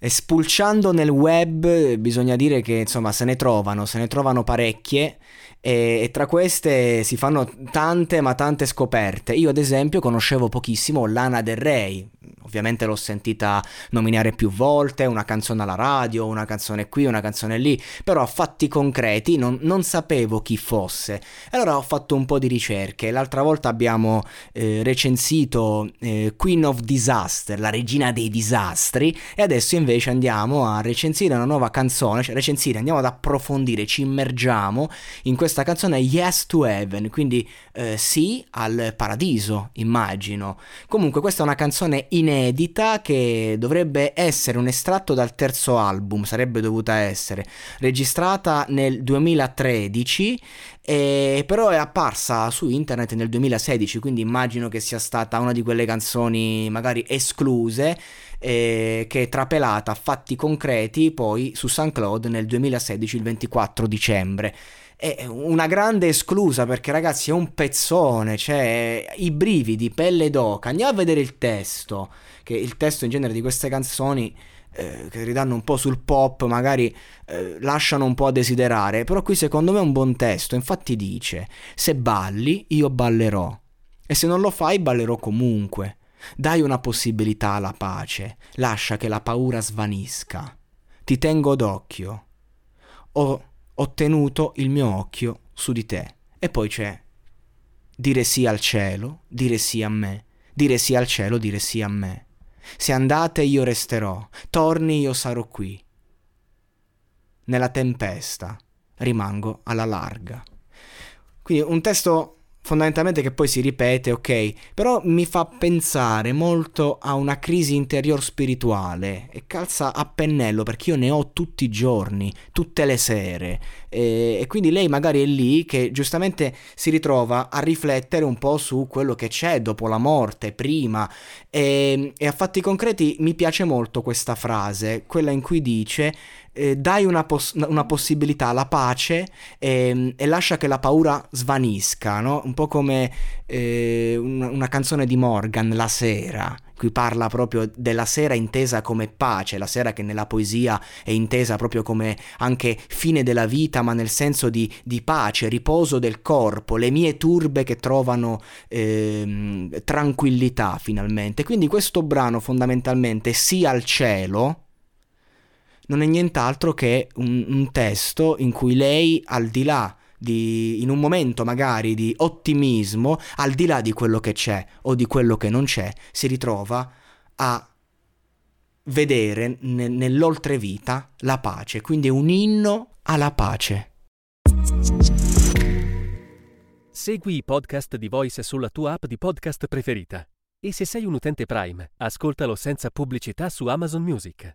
E spulciando nel web bisogna dire che insomma se ne trovano parecchie e tra queste si fanno tante scoperte. Io ad esempio conoscevo pochissimo Lana Del Rey, ovviamente l'ho sentita nominare più volte, una canzone alla radio, una canzone qui, una canzone lì, però a fatti concreti non sapevo chi fosse. Allora ho fatto un po' di ricerche, l'altra volta abbiamo recensito Queen of Disaster, la regina dei disastri, e adesso invece andiamo a recensire una nuova canzone, andiamo ad approfondire, ci immergiamo in questa canzone Yes to Heaven, quindi sì al paradiso, immagino. Comunque questa è una canzone inedita che dovrebbe essere un estratto dal terzo album, sarebbe dovuta essere registrata nel 2013, però è apparsa su internet nel 2016, quindi immagino che sia stata una di quelle canzoni magari escluse che è trapelata a fatti concreti poi su Saint Claude nel 2016, il 24 dicembre. È una grande esclusa perché ragazzi è un pezzone, cioè i brividi, pelle d'oca. Andiamo a vedere il testo, che il testo in genere di queste canzoni che ridanno un po' sul pop magari lasciano un po' a desiderare, però qui secondo me è un buon testo. Infatti dice: se balli io ballerò e se non lo fai ballerò comunque, dai una possibilità alla pace, lascia che la paura svanisca, ti tengo d'occhio, ho tenuto il mio occhio su di te. E poi c'è dire sì al cielo, dire sì a me, dire sì al cielo, dire sì a me. Se andate io resterò, torni io sarò qui. Nella tempesta rimango alla larga. Quindi un testo fondamentalmente che poi si ripete, ok, però mi fa pensare molto a una crisi interior spirituale e calza a pennello perché io ne ho tutti i giorni, tutte le sere, e quindi lei magari è lì che giustamente si ritrova a riflettere un po' su quello che c'è dopo la morte, prima, e a fatti concreti mi piace molto questa frase, quella in cui dice dai una possibilità alla pace e lascia che la paura svanisca, no? Un po' come una canzone di Morgan, La sera, qui parla proprio della sera intesa come pace, la sera che nella poesia è intesa proprio come anche fine della vita, ma nel senso di pace, riposo del corpo, le mie turbe che trovano tranquillità finalmente. Quindi questo brano fondamentalmente sì al cielo non è nient'altro che un testo in cui lei, al di là di, in un momento magari di ottimismo, al di là di quello che c'è o di quello che non c'è, si ritrova a vedere nell'oltrevita la pace, quindi un inno alla pace. Segui i podcast di Voice sulla tua app di podcast preferita e se sei un utente Prime, ascoltalo senza pubblicità su Amazon Music.